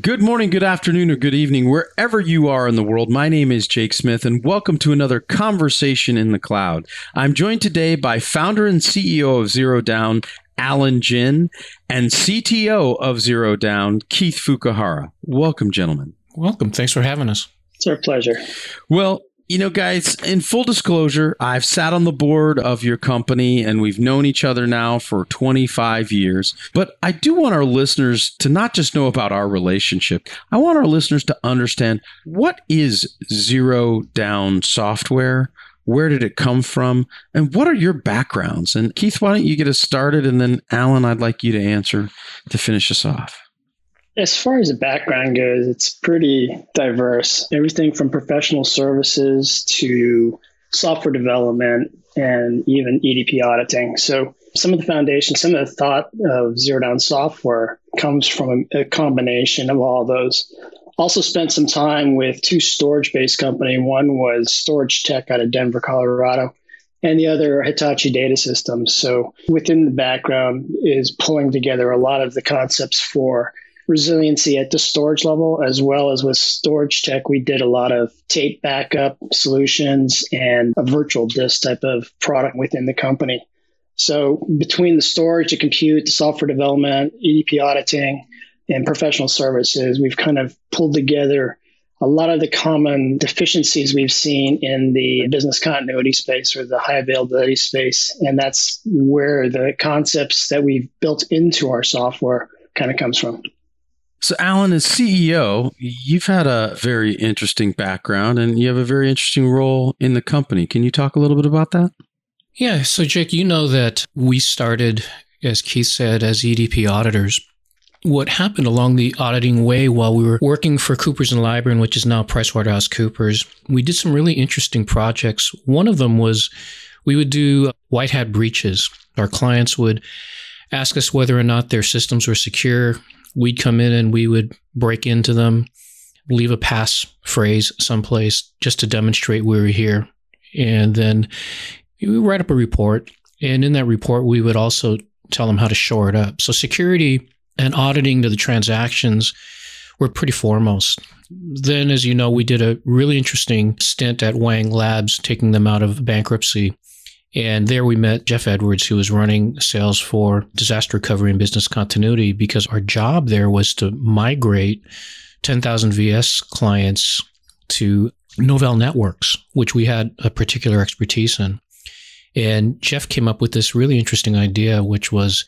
Good morning, good afternoon, or good evening, wherever you are in the world. My name is Jake Smith, and welcome to another Conversation in the Cloud. I'm joined today by founder and CEO of Zero Down, Alan Gin, and CTO of Zero Down, Keith Fukuhara. Welcome, gentlemen. Welcome. Thanks for having us. It's our pleasure. Well, you know, guys, in full disclosure, I've sat on the board of your company and we've known each other now for 25 years. But I do want our listeners to not just know about our relationship. I want our listeners to understand, what is Zero Down Software? Where did it come from? And what are your backgrounds? And Keith, why don't you get us started? And then Alan, I'd like you to answer to finish us off. As far as the background goes, it's pretty diverse. Everything from professional services to software development and even EDP auditing. So some of the foundation, some of the thought of Zero Down Software comes from a combination of all those. Also spent some time with two storage-based companies. One was Storage Tech out of Denver, Colorado, and the other Hitachi Data Systems. So within the background is pulling together a lot of the concepts for resiliency at the storage level, as well as with Storage Tech, we did a lot of tape backup solutions and a virtual disk type of product within the company. So between the storage, the compute, the software development, EDP auditing, and professional services, we've kind of pulled together a lot of the common deficiencies we've seen in the business continuity space or the high availability space. And that's where the concepts that we've built into our software kind of comes from. So Alan, as CEO, you've had a very interesting background and you have a very interesting role in the company. Can you talk a little bit about that? Yeah. So Jake, you know that we started, as Keith said, as EDP auditors. What happened along the auditing way while we were working for Coopers and Lybrand, which is now PricewaterhouseCoopers, we did some really interesting projects. One of them was we would do white hat breaches. Our clients would ask us whether or not their systems were secure. We'd come in and we would break into them, leave a passphrase someplace just to demonstrate we were here. And then we write up a report. And in that report, we would also tell them how to shore it up. So security and auditing to the transactions were pretty foremost. Then, as you know, we did a really interesting stint at Wang Labs, taking them out of bankruptcy. And there we met Jeff Edwards, who was running sales for disaster recovery and business continuity, because our job there was to migrate 10,000 VS clients to Novell networks, which we had a particular expertise in. And Jeff came up with this really interesting idea, which was,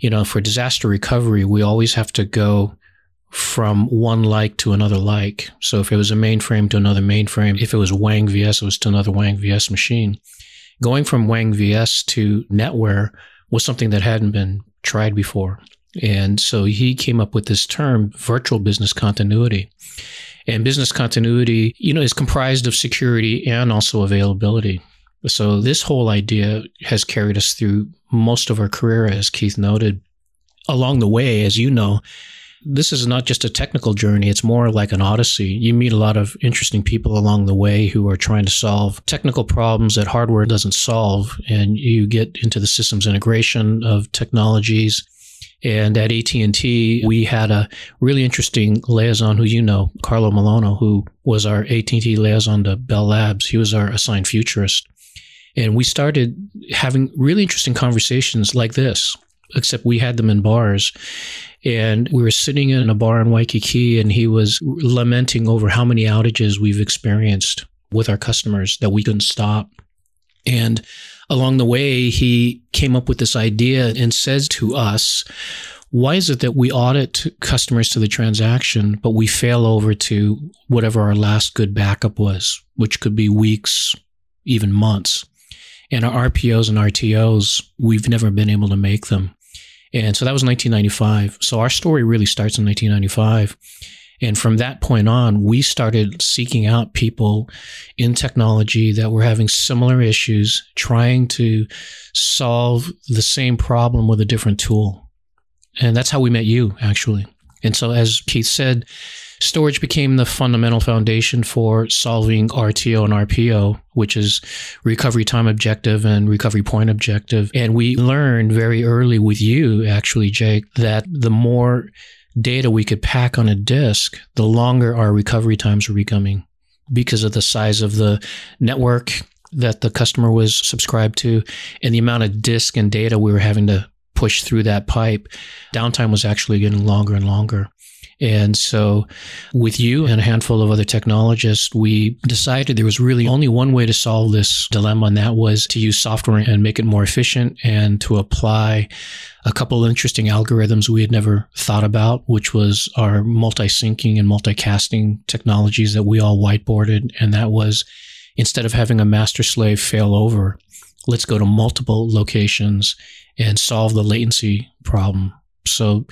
you know, for disaster recovery, we always have to go from one like to another like. So if it was a mainframe to another mainframe, if it was Wang VS, it was to another Wang VS machine. Going from Wang VS to NetWare was something that hadn't been tried before. And so he came up with this term, virtual business continuity. And business continuity, you know, is comprised of security and also availability. So this whole idea has carried us through most of our career, as Keith noted. Along the way, as you know, this is not just a technical journey. It's more like an odyssey. You meet a lot of interesting people along the way who are trying to solve technical problems that hardware doesn't solve. And you get into the systems integration of technologies. And at AT&T, we had a really interesting liaison who you know, Carlo Malone, who was our AT&T liaison to Bell Labs. He was our assigned futurist. And we started having really interesting conversations like this, except we had them in bars. And we were sitting in a bar in Waikiki, and he was lamenting over how many outages we've experienced with our customers that we couldn't stop. And along the way, he came up with this idea and says to us, why is it that we audit customers to the transaction, but we fail over to whatever our last good backup was, which could be weeks, even months? And our RPOs and RTOs, we've never been able to make them. And so that was 1995. So our story really starts in 1995. And from that point on, we started seeking out people in technology that were having similar issues, trying to solve the same problem with a different tool. And that's how we met you, actually. And so, as Keith said, storage became the fundamental foundation for solving RTO and RPO, which is recovery time objective and recovery point objective. And we learned very early with you, actually, Jake, that the more data we could pack on a disk, the longer our recovery times were becoming because of the size of the network that the customer was subscribed to and the amount of disk and data we were having to push through that pipe. Downtime was actually getting longer and longer. And so with you and a handful of other technologists, we decided there was really only one way to solve this dilemma, and that was to use software and make it more efficient and to apply a couple of interesting algorithms we had never thought about, which was our multi-syncing and multicasting technologies that we all whiteboarded. And that was, instead of having a master-slave failover, let's go to multiple locations and solve the latency problem. So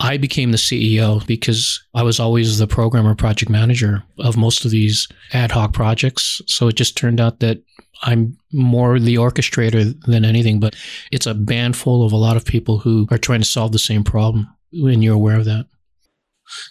I became the CEO because I was always the programmer project manager of most of these ad hoc projects. So it just turned out that I'm more the orchestrator than anything, but it's a band full of a lot of people who are trying to solve the same problem. And you're aware of that.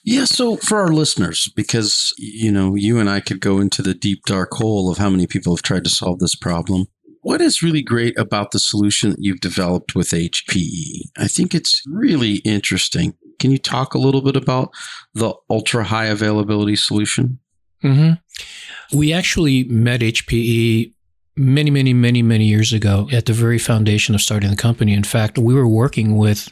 Yeah. So for our listeners, because, you know, you and I could go into the deep dark hole of how many people have tried to solve this problem. What is really great about the solution that you've developed with HPE? I think it's really interesting. Can you talk a little bit about the ultra high availability solution? Mm-hmm. We actually met HPE many years ago at the very foundation of starting the company. In fact, we were working with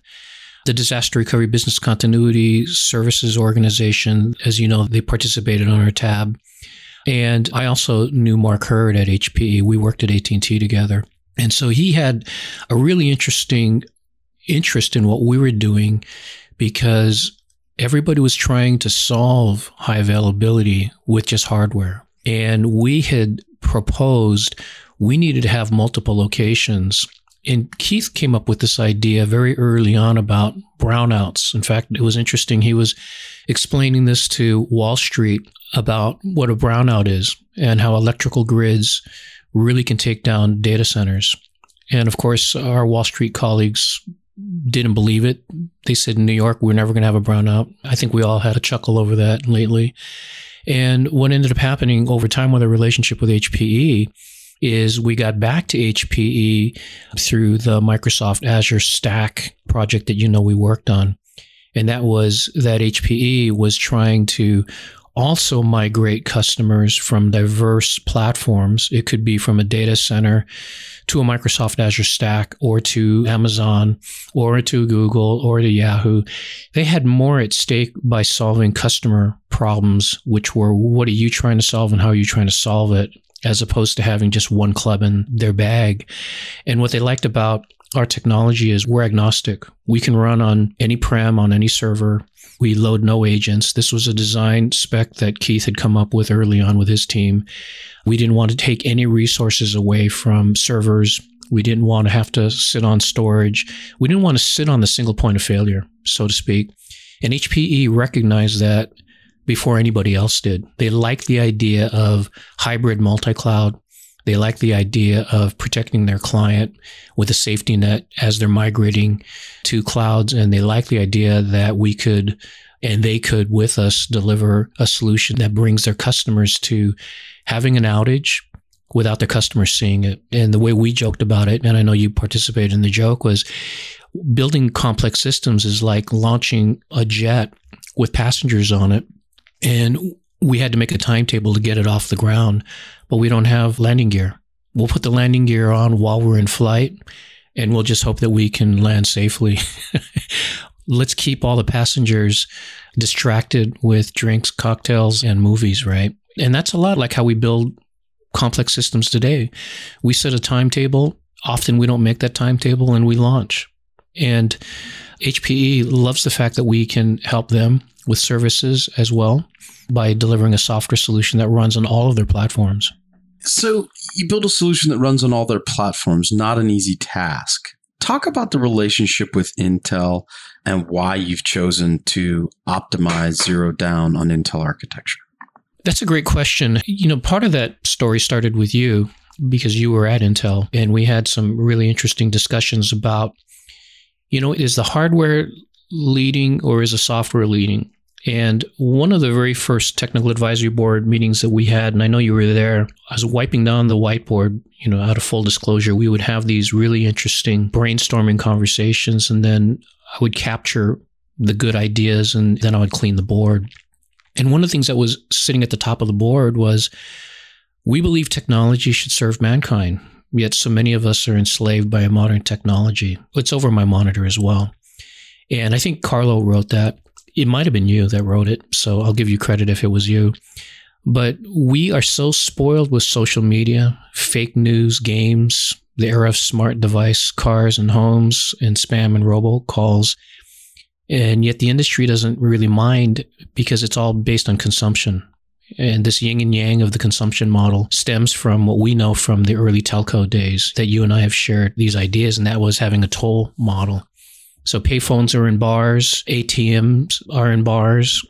the Disaster Recovery Business Continuity Services Organization. As you know, they participated on our tab. And I also knew Mark Hurd at HPE. We worked at AT&T together. And so he had a really interesting interest in what we were doing because everybody was trying to solve high availability with just hardware. And we had proposed we needed to have multiple locations. And Keith came up with this idea very early on about brownouts. In fact, it was interesting. He was explaining this to Wall Street about what a brownout is and how electrical grids really can take down data centers. And of course, our Wall Street colleagues didn't believe it. They said in New York, we're never going to have a brownout. I think we all had a chuckle over that lately. And what ended up happening over time with our relationship with HPE is we got back to HPE through the Microsoft Azure Stack project that, you know, we worked on. And that was that HPE was trying to also migrate customers from diverse platforms. It could be from a data center to a Microsoft Azure Stack or to Amazon or to Google or to Yahoo. They had more at stake by solving customer problems, which were what are you trying to solve and how are you trying to solve it, as opposed to having just one club in their bag. And what they liked about our technology is we're agnostic. We can run on any prem, on any server. We load no agents. This was a design spec that Keith had come up with early on with his team. We didn't want to take any resources away from servers. We didn't want to have to sit on storage. We didn't want to sit on the single point of failure, so to speak. And HPE recognized that before anybody else did. They liked the idea of hybrid multi-cloud. They like the idea of protecting their client with a safety net as they're migrating to clouds. And they like the idea that we could, and they could with us, deliver a solution that brings their customers to having an outage without the customer seeing it. And the way we joked about it, and I know you participated in the joke, was building complex systems is like launching a jet with passengers on it. And we had to make a timetable to get it off the ground, but we don't have landing gear. We'll put the landing gear on while we're in flight, and we'll just hope that we can land safely. Let's keep all the passengers distracted with drinks, cocktails, and movies, right? And that's a lot like how we build complex systems today. We set a timetable. Often we don't make that timetable, and we launch. And HPE loves the fact that we can help them with services as well by delivering a software solution that runs on all of their platforms. So you build a solution that runs on all their platforms, not an easy task. Talk about the relationship with Intel and why you've chosen to optimize Zero Down on Intel architecture. That's a great question. You know, part of that story started with you because you were at Intel, and we had some really interesting discussions about, you know, is the hardware leading or is the software leading? And one of the very first technical advisory board meetings that we had, and I know you were there, I was wiping down the whiteboard, you know, out of full disclosure, we would have these really interesting brainstorming conversations, and then I would capture the good ideas, and then I would clean the board. And one of the things that was sitting at the top of the board was, we believe technology should serve mankind, yet so many of us are enslaved by a modern technology. It's over my monitor as well. And I think Carlo wrote that. It might have been you that wrote it, so I'll give you credit if it was you. But we are so spoiled with social media, fake news, games, the era of smart device, cars and homes, and spam and robocalls. And yet the industry doesn't really mind because it's all based on consumption. And this yin and yang of the consumption model stems from what we know from the early telco days that you and I have shared these ideas, and that was having a toll model. So payphones are in bars, ATMs are in bars.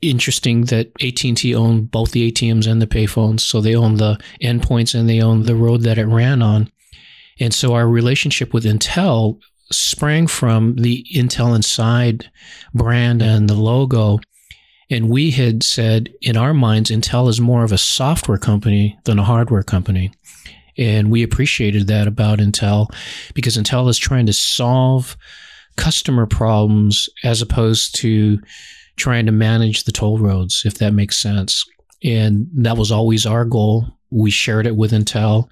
Interesting that AT&T owned both the ATMs and the payphones. So they own the endpoints and they own the road that it ran on. And so our relationship with Intel sprang from the Intel Inside brand and the logo. And we had said, in our minds, Intel is more of a software company than a hardware company. And we appreciated that about Intel because Intel is trying to solve customer problems as opposed to trying to manage the toll roads, if that makes sense. And that was always our goal. We shared it with Intel.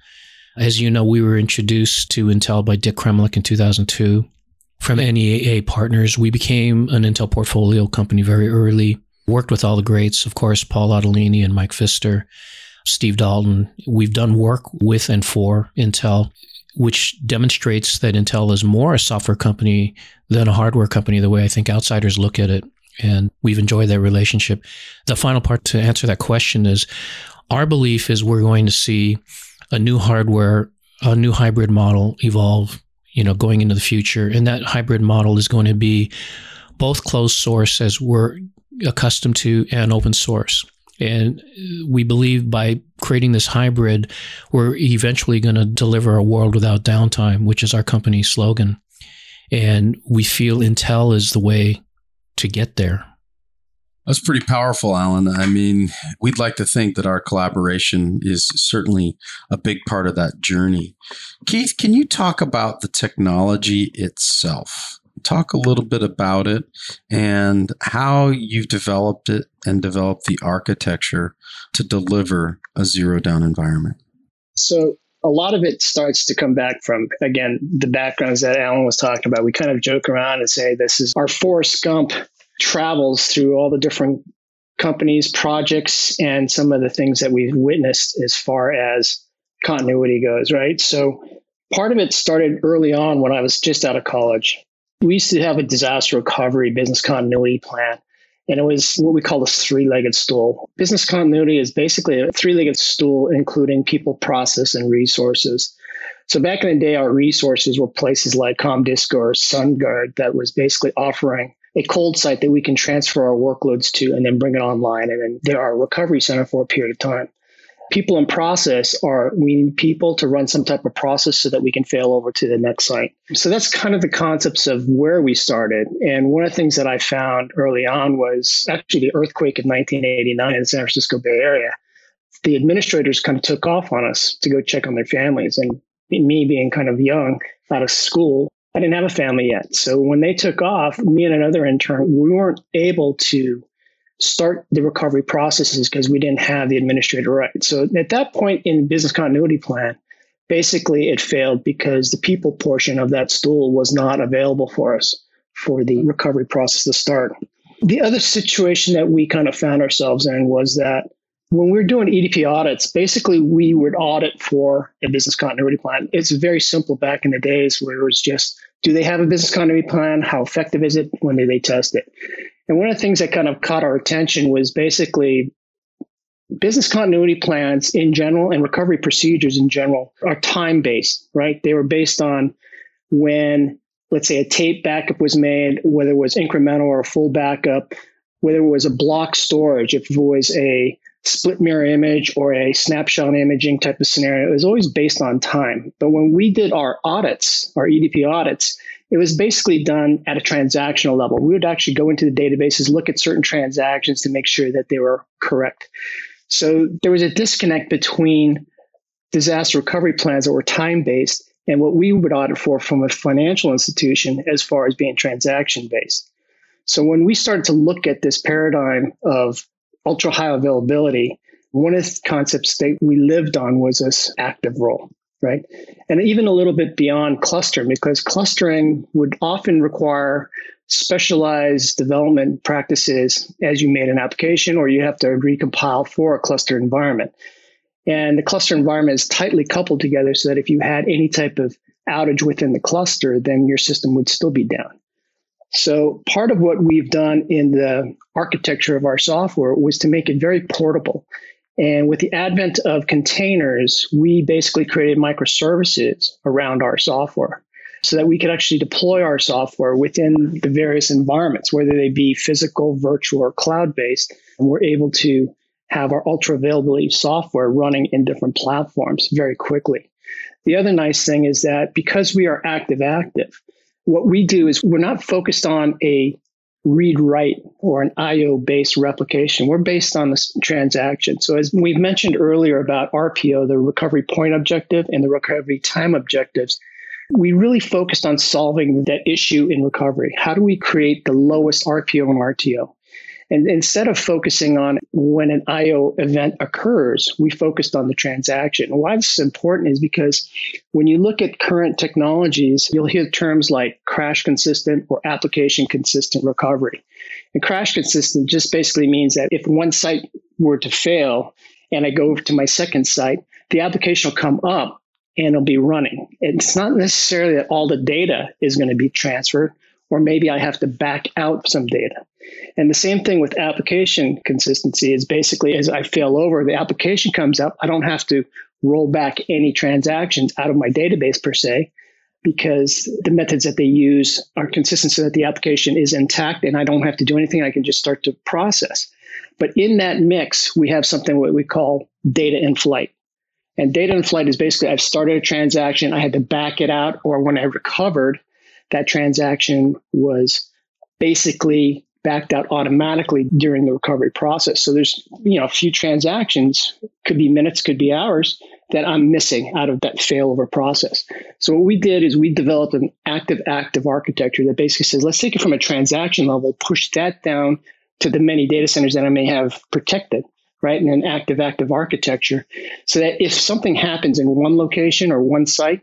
As you know, we were introduced to Intel by Dick Kremlick in 2002 from NEAA Partners. We became an Intel portfolio company very early, worked with all the greats, of course, Paul Adelini and Mike Pfister. Steve Dalton. We've done work with and for Intel, which demonstrates that Intel is more a software company than a hardware company, the way I think outsiders look at it. And we've enjoyed that relationship. The final part to answer that question is, our belief is we're going to see a new hardware, a new hybrid model evolve, you know, going into the future. And that hybrid model is going to be both closed source, as we're accustomed to, and open source. And we believe by creating this hybrid, we're eventually going to deliver a world without downtime, which is our company's slogan. And we feel Intel is the way to get there. That's pretty powerful, Alan. I mean, we'd like to think that our collaboration is certainly a big part of that journey. Keith, can you talk about the technology itself? Talk a little bit about it and how you've developed it and developed the architecture to deliver a zero-down environment. So a lot of it starts to come back from, again, the backgrounds that Alan was talking about. We kind of joke around and say this is our Forrest Gump travels through all the different companies, projects, and some of the things that we've witnessed as far as continuity goes, right? So part of it started early on when I was just out of college. We used to have a disaster recovery business continuity plan, and it was what we call this three-legged stool. Business continuity is basically a three-legged stool, including people, process, and resources. So back in the day, our resources were places like ComDisco or SunGuard that was basically offering a cold site that we can transfer our workloads to and then bring it online, and then they're our recovery center for a period of time. People and process are, we need people to run some type of process so that we can fail over to the next site. So that's kind of the concepts of where we started. And one of the things that I found early on was actually the earthquake of 1989 in the San Francisco Bay Area. The administrators kind of took off on us to go check on their families. And me being kind of young, out of school, I didn't have a family yet. So when they took off, me and another intern, we weren't able to start the recovery processes because we didn't have the administrator right. So at that point in business continuity plan, basically it failed because the people portion of that stool was not available for us for the recovery process to start. The other situation that we kind of found ourselves in was that when we were doing EDP audits, basically we would audit for a business continuity plan. It's very simple back in the days where it was just, do they have a business continuity plan? How effective is it? When do they test it? And one of the things that kind of caught our attention was basically business continuity plans in general and recovery procedures in general are time-based, right? They were based on when, let's say, a tape backup was made, whether it was incremental or a full backup, whether it was a block storage, if it was a split mirror image or a snapshot imaging type of scenario, it was always based on time. But when we did our audits, our EDP audits, it was basically done at a transactional level. We would actually go into the databases, look at certain transactions to make sure that they were correct. So there was a disconnect between disaster recovery plans that were time-based and what we would audit for from a financial institution as far as being transaction-based. So when we started to look at this paradigm of ultra high availability, one of the concepts that we lived on was this active role, right? And even a little bit beyond clustering, because clustering would often require specialized development practices as you made an application, or you have to recompile for a cluster environment. And the cluster environment is tightly coupled together so that if you had any type of outage within the cluster, then your system would still be down. So part of what we've done in the architecture of our software was to make it very portable. And with the advent of containers, we basically created microservices around our software so that we could actually deploy our software within the various environments, whether they be physical, virtual, or cloud-based. And we're able to have our ultra availability software running in different platforms very quickly. The other nice thing is that because we are active, what we do is we're not focused on a read-write or an IO-based replication. We're based on this transaction. So as we mentioned earlier about RPO, the recovery point objective and the recovery time objectives, we really focused on solving that issue in recovery. How do we create the lowest RPO and RTO? And instead of focusing on when an IO event occurs, we focused on the transaction. Why this is important is because when you look at current technologies, you'll hear terms like crash consistent or application consistent recovery. And crash consistent just basically means that if one site were to fail and I go to my second site, the application will come up and it'll be running. It's not necessarily that all the data is going to be transferred, or maybe I have to back out some data. And the same thing with application consistency is basically as I fail over, the application comes up. I don't have to roll back any transactions out of my database per se, because the methods that they use are consistent so that the application is intact and I don't have to do anything. I can just start to process. But in that mix, we have something what we call data in flight. And data in flight is basically I've started a transaction, I had to back it out, or when I recovered, that transaction was basically backed out automatically during the recovery process. So there's, a few transactions, could be minutes, could be hours, that I'm missing out of that failover process. So what we did is we developed an active architecture that basically says, let's take it from a transaction level, push that down to the many data centers that I may have protected, right? In an active architecture, so that if something happens in one location or one site,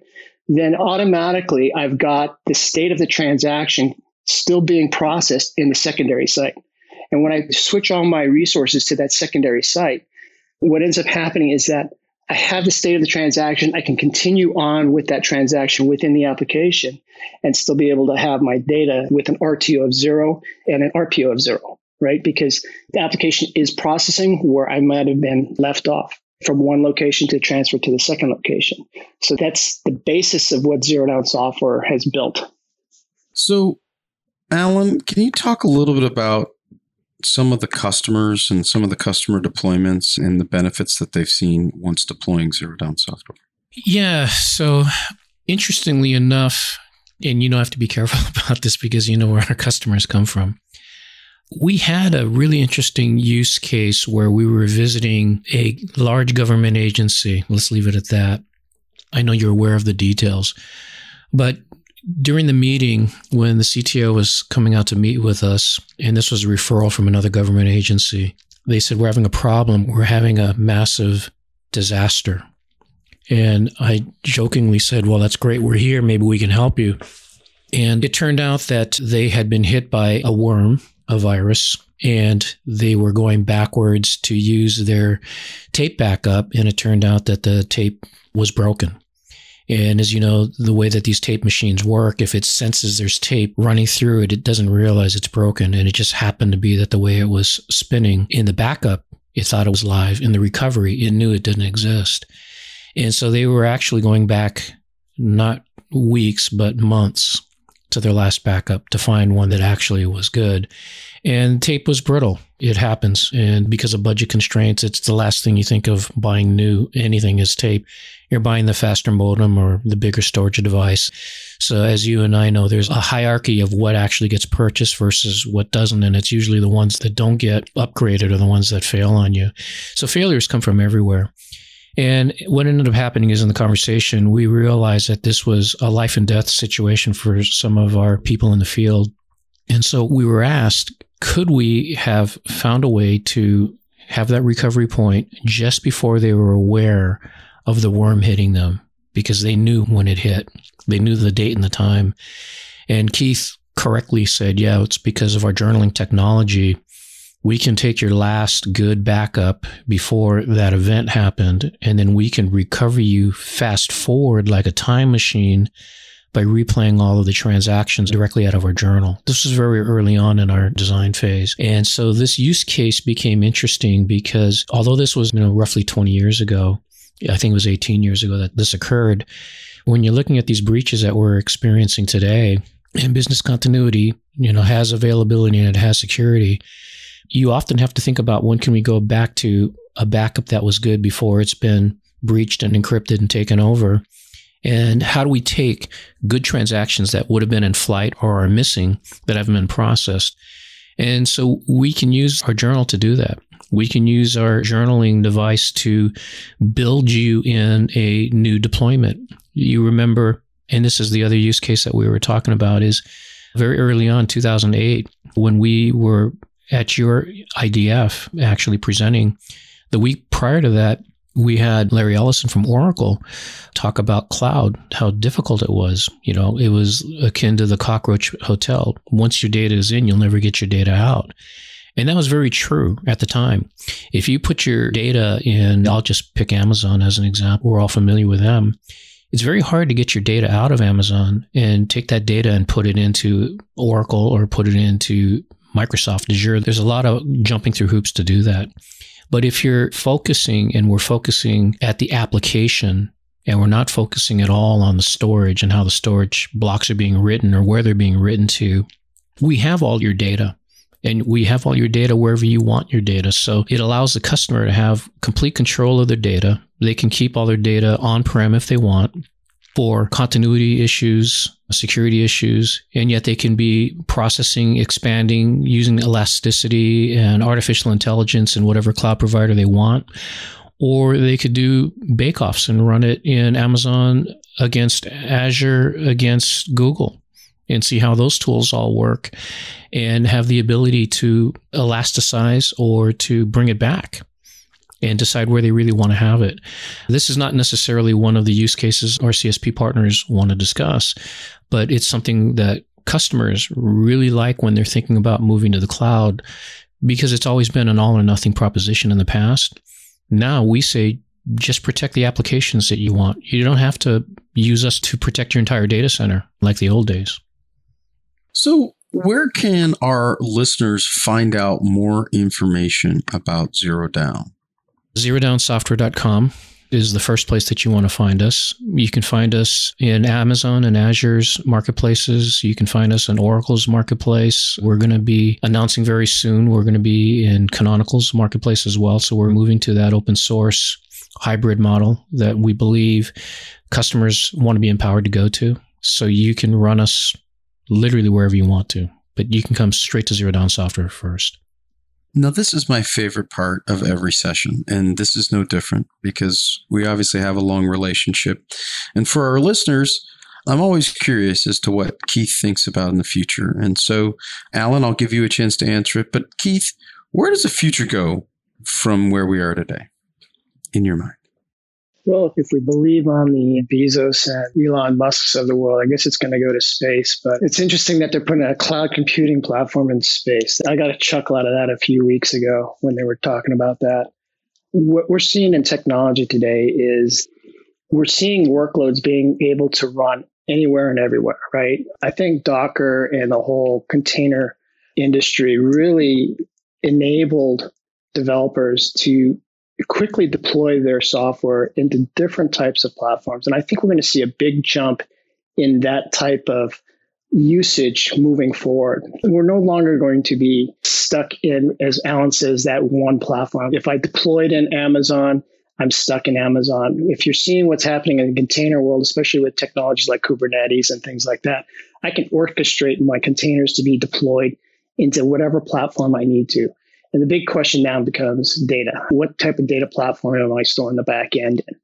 then automatically I've got the state of the transaction still being processed in the secondary site. And when I switch all my resources to that secondary site, what ends up happening is that I have the state of the transaction. I can continue on with that transaction within the application and still be able to have my data with an RTO of 0 and an RPO of 0, right? Because the application is processing where I might have been left off from one location to transfer to the second location. So that's the basis of what Zero Down software has built. So Alan, can you talk a little bit about some of the customers and some of the customer deployments and the benefits that they've seen once deploying Zero Down software? Yeah. So interestingly enough, and I have to be careful about this because where our customers come from. We had a really interesting use case where we were visiting a large government agency. Let's leave it at that. I know you're aware of the details, but during the meeting, when the CTO was coming out to meet with us, and this was a referral from another government agency, they said, we're having a problem. We're having a massive disaster. And I jokingly said, well, that's great. We're here. Maybe we can help you. And it turned out that they had been hit by a worm, a virus, and they were going backwards to use their tape backup. And it turned out that the tape was broken. And as you know, the way that these tape machines work, if it senses there's tape running through it, it doesn't realize it's broken. And it just happened to be that the way it was spinning in the backup, it thought it was live. In the recovery, it knew it didn't exist. And so they were actually going back not weeks, but months to their last backup to find one that actually was good. And tape was brittle. It happens. And because of budget constraints, it's the last thing you think of buying new. Anything is tape. You're buying the faster modem or the bigger storage device. So as you and I know, there's a hierarchy of what actually gets purchased versus what doesn't. And it's usually the ones that don't get upgraded are the ones that fail on you. So failures come from everywhere. And what ended up happening is in the conversation, we realized that this was a life and death situation for some of our people in the field. And so we were asked, could we have found a way to have that recovery point just before they were aware of the worm hitting them? Because they knew when it hit. They knew the date and the time. And Keith correctly said, yeah, it's because of our journaling technology. We can take your last good backup before that event happened, and then we can recover you fast forward like a time machine by replaying all of the transactions directly out of our journal. This was very early on in our design phase. And so this use case became interesting because although this was roughly 20 years ago, I think it was 18 years ago that this occurred, when you're looking at these breaches that we're experiencing today, and business continuity has availability and it has security, you often have to think about when can we go back to a backup that was good before it's been breached and encrypted and taken over. And how do we take good transactions that would have been in flight or are missing that haven't been processed? And so we can use our journal to do that. We can use our journaling device to build you in a new deployment. You remember, and this is the other use case that we were talking about, is very early on, 2008, when we were at your IDF actually presenting. The week prior to that, we had Larry Ellison from Oracle talk about cloud, how difficult it was. It was akin to the cockroach hotel. Once your data is in, you'll never get your data out. And that was very true at the time. If you put your data in, I'll just pick Amazon as an example. We're all familiar with them. It's very hard to get your data out of Amazon and take that data and put it into Oracle or put it into Microsoft Azure. There's a lot of jumping through hoops to do that. But if you're focusing, and we're focusing at the application, and we're not focusing at all on the storage and how the storage blocks are being written or where they're being written to, we have all your data. And we have all your data wherever you want your data. So it allows the customer to have complete control of their data. They can keep all their data on-prem if they want for continuity issues, security issues, and yet they can be processing, expanding, using elasticity and artificial intelligence in whatever cloud provider they want. Or they could do bake-offs and run it in Amazon against Azure, against Google, and see how those tools all work and have the ability to elasticize or to bring it back and decide where they really want to have it. This is not necessarily one of the use cases our CSP partners want to discuss, but it's something that customers really like when they're thinking about moving to the cloud, because it's always been an all or nothing proposition in the past. Now we say, just protect the applications that you want. You don't have to use us to protect your entire data center like the old days. So where can our listeners find out more information about Zero Down? ZeroDownSoftware.com is the first place that you want to find us. You can find us in Amazon and Azure's marketplaces. You can find us in Oracle's marketplace. We're going to be announcing very soon, we're going to be in Canonical's marketplace as well. So we're moving to that open source hybrid model that we believe customers want to be empowered to go to. So you can run us literally wherever you want to, but you can come straight to Zero Down Software first. Now, this is my favorite part of every session, and this is no different because we obviously have a long relationship. And for our listeners, I'm always curious as to what Keith thinks about in the future. And so, Alan, I'll give you a chance to answer it. But Keith, where does the future go from where we are today in your mind? Well, if we believe on the Bezos and Elon Musks of the world, I guess it's going to go to space. But it's interesting that they're putting a cloud computing platform in space. I got a chuckle out of that a few weeks ago when they were talking about that. What we're seeing in technology today is we're seeing workloads being able to run anywhere and everywhere, right? I think Docker and the whole container industry really enabled developers to quickly deploy their software into different types of platforms. And I think we're going to see a big jump in that type of usage moving forward. We're no longer going to be stuck in, as Alan says, that one platform. If I deployed in Amazon, I'm stuck in Amazon. If you're seeing what's happening in the container world, especially with technologies like Kubernetes and things like that, I can orchestrate my containers to be deployed into whatever platform I need to. And the big question now becomes data. What type of data platform am I storing the back end in?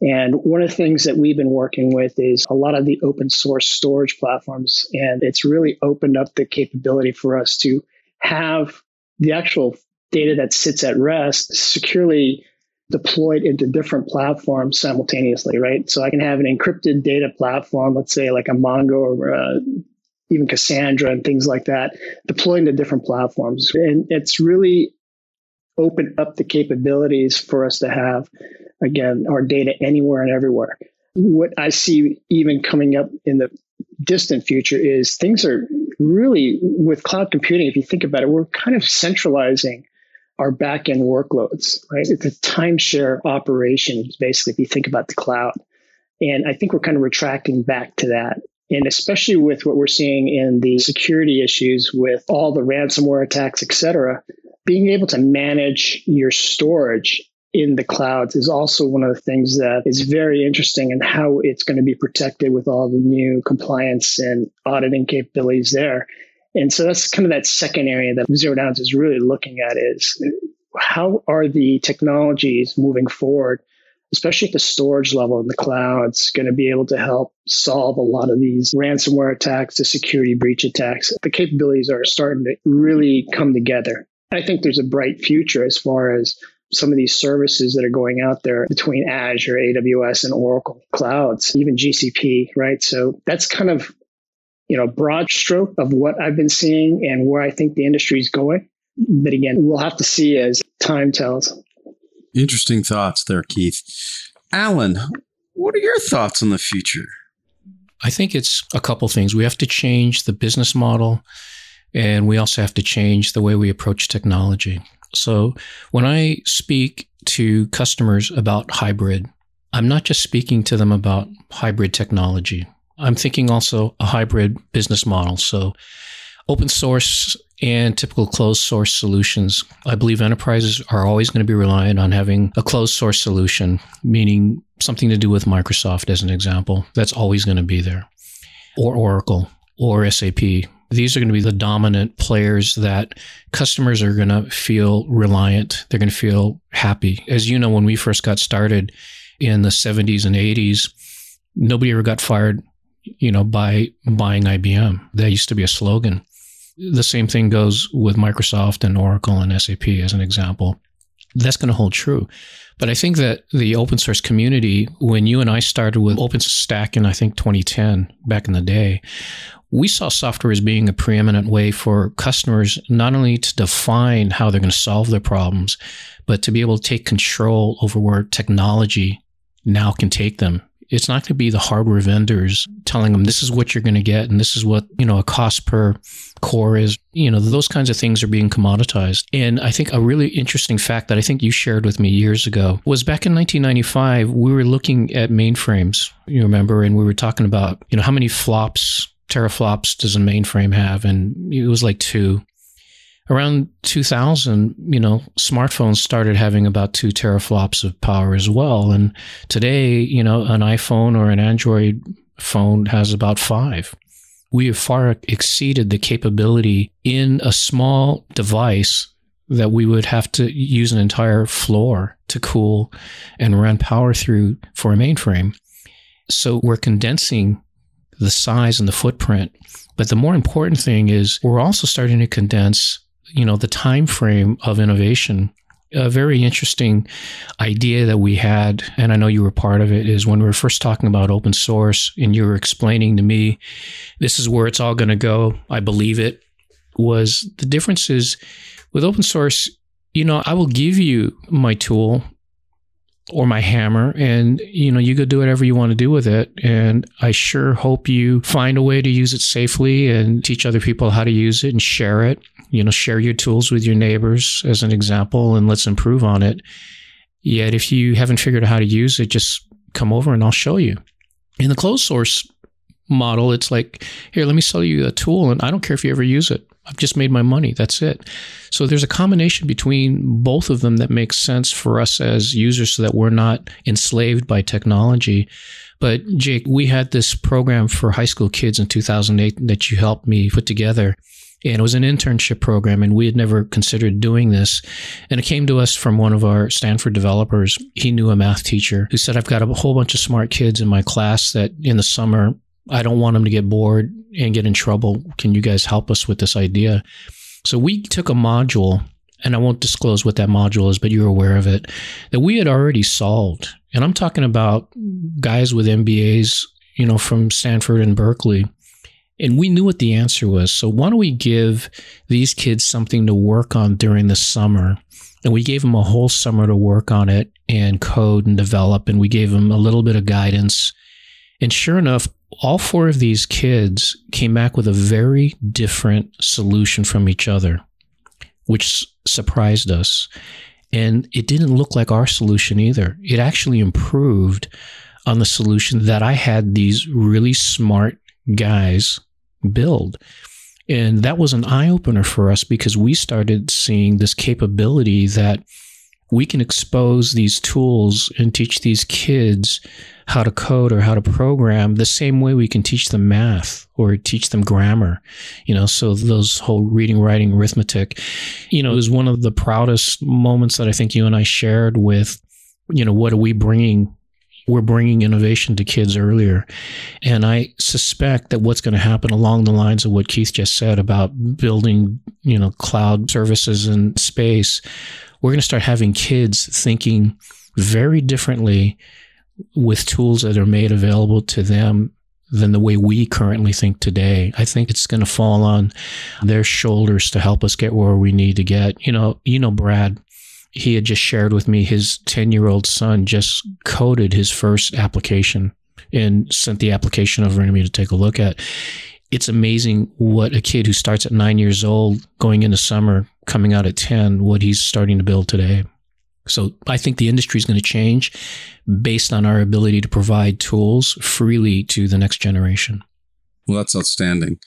And one of the things that we've been working with is a lot of the open source storage platforms. And it's really opened up the capability for us to have the actual data that sits at rest securely deployed into different platforms simultaneously, right? So I can have an encrypted data platform, let's say like a Mongo or even Cassandra and things like that, deploying to different platforms. And it's really opened up the capabilities for us to have, again, our data anywhere and everywhere. What I see even coming up in the distant future is things are really, with cloud computing, if you think about it, we're kind of centralizing our back-end workloads, right? It's a timeshare operation, basically, if you think about the cloud. And I think we're kind of retracting back to that. And especially with what we're seeing in the security issues with all the ransomware attacks, et cetera, being able to manage your storage in the clouds is also one of the things that is very interesting and in how it's going to be protected with all the new compliance and auditing capabilities there. And so that's kind of that second area that Zero Down is really looking at is how are the technologies moving forward, especially at the storage level in the cloud, it's going to be able to help solve a lot of these ransomware attacks, the security breach attacks. The capabilities are starting to really come together. I think there's a bright future as far as some of these services that are going out there between Azure, AWS, and Oracle clouds, even GCP, right? So that's kind of, you know, broad stroke of what I've been seeing and where I think the industry is going. But again, we'll have to see as time tells. Interesting thoughts there, Keith. Alan, what are your thoughts on the future? I think it's a couple things. We have to change the business model, and we also have to change the way we approach technology. So when I speak to customers about hybrid, I'm not just speaking to them about hybrid technology. I'm thinking also a hybrid business model. So open source and typical closed source solutions. I believe enterprises are always going to be reliant on having a closed source solution, meaning something to do with Microsoft as an example. That's always going to be there. Or Oracle or SAP. These are going to be the dominant players that customers are going to feel reliant. They're going to feel happy. As you know, when we first got started in the 70s and 80s, nobody ever got fired, you know, by buying IBM. That used to be a slogan. The same thing goes with Microsoft and Oracle and SAP as an example. That's going to hold true. But I think that the open source community, when you and I started with OpenStack in, I think, 2010, back in the day, we saw software as being a preeminent way for customers not only to define how they're going to solve their problems, but to be able to take control over where technology now can take them. It's not going to be the hardware vendors telling them this is what you're going to get and this is what, you know, a cost per core is. You know, those kinds of things are being commoditized. And I think a really interesting fact that I think you shared with me years ago was back in 1995, we were looking at mainframes, you remember, and we were talking about, you know, how many flops, teraflops does a mainframe have? And it was like 2. Around 2000, you know, smartphones started having about 2 teraflops of power as well. And today, you know, an iPhone or an Android phone has about 5. We have far exceeded the capability in a small device that we would have to use an entire floor to cool and run power through for a mainframe. So we're condensing the size and the footprint. But the more important thing is we're also starting to condense, you know, the time frame of innovation. A very interesting idea that we had, and I know you were part of it, is when we were first talking about open source and you were explaining to me, this is where it's all going to go. I believe it. Was the difference is with open source, you know, I will give you my tool or my hammer and, you know, you go do whatever you want to do with it. And I sure hope you find a way to use it safely and teach other people how to use it and share it. You know, share your tools with your neighbors as an example, and let's improve on it. Yet if you haven't figured out how to use it, just come over and I'll show you. In the closed source model, it's like, here, let me sell you a tool and I don't care if you ever use it. I've just made my money. That's it. So there's a combination between both of them that makes sense for us as users so that we're not enslaved by technology. But Jake, we had this program for high school kids in 2008 that you helped me put together. And it was an internship program, and we had never considered doing this. And it came to us from one of our Stanford developers. He knew a math teacher who said, I've got a whole bunch of smart kids in my class that in the summer, I don't want them to get bored and get in trouble. Can you guys help us with this idea? So we took a module, and I won't disclose what that module is, but you're aware of it, that we had already solved. And I'm talking about guys with MBAs, you know, from Stanford and Berkeley. And we knew what the answer was. So why don't we give these kids something to work on during the summer? And we gave them a whole summer to work on it and code and develop. And we gave them a little bit of guidance. And sure enough, all four of these kids came back with a very different solution from each other, which surprised us. And it didn't look like our solution either. It actually improved on the solution that I had these really smart guys build. And that was an eye-opener for us because we started seeing this capability that we can expose these tools and teach these kids how to code or how to program the same way we can teach them math or teach them grammar, you know, so those whole reading, writing, arithmetic, you know, is one of the proudest moments that I think you and I shared with, you know, what are we bringing? We're bringing innovation to kids earlier. And I suspect that what's going to happen along the lines of what Keith just said about building, you know, cloud services in space, we're going to start having kids thinking very differently with tools that are made available to them than the way we currently think today. I think it's going to fall on their shoulders to help us get where we need to get. You know, Brad, he had just shared with me his 10-year-old son just coded his first application and sent the application over to me to take a look at. It's amazing what a kid who starts at 9 years old going into summer, coming out at 10, what he's starting to build today. So I think the industry is going to change based on our ability to provide tools freely to the next generation. Well, that's outstanding.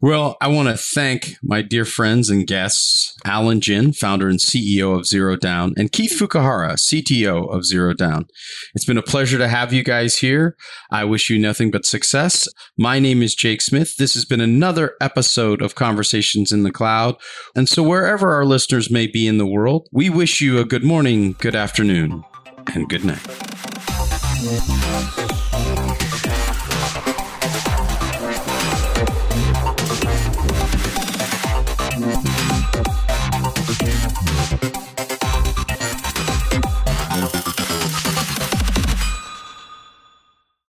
Well, I want to thank my dear friends and guests, Alan Gin, founder and CEO of Zero Down, and Keith Fukuhara, CTO of Zero Down. It's been a pleasure to have you guys here. I wish you nothing but success. My name is Jake Smith. This has been another episode of Conversations in the Cloud. And so wherever our listeners may be in the world, we wish you a good morning, good afternoon, and good night.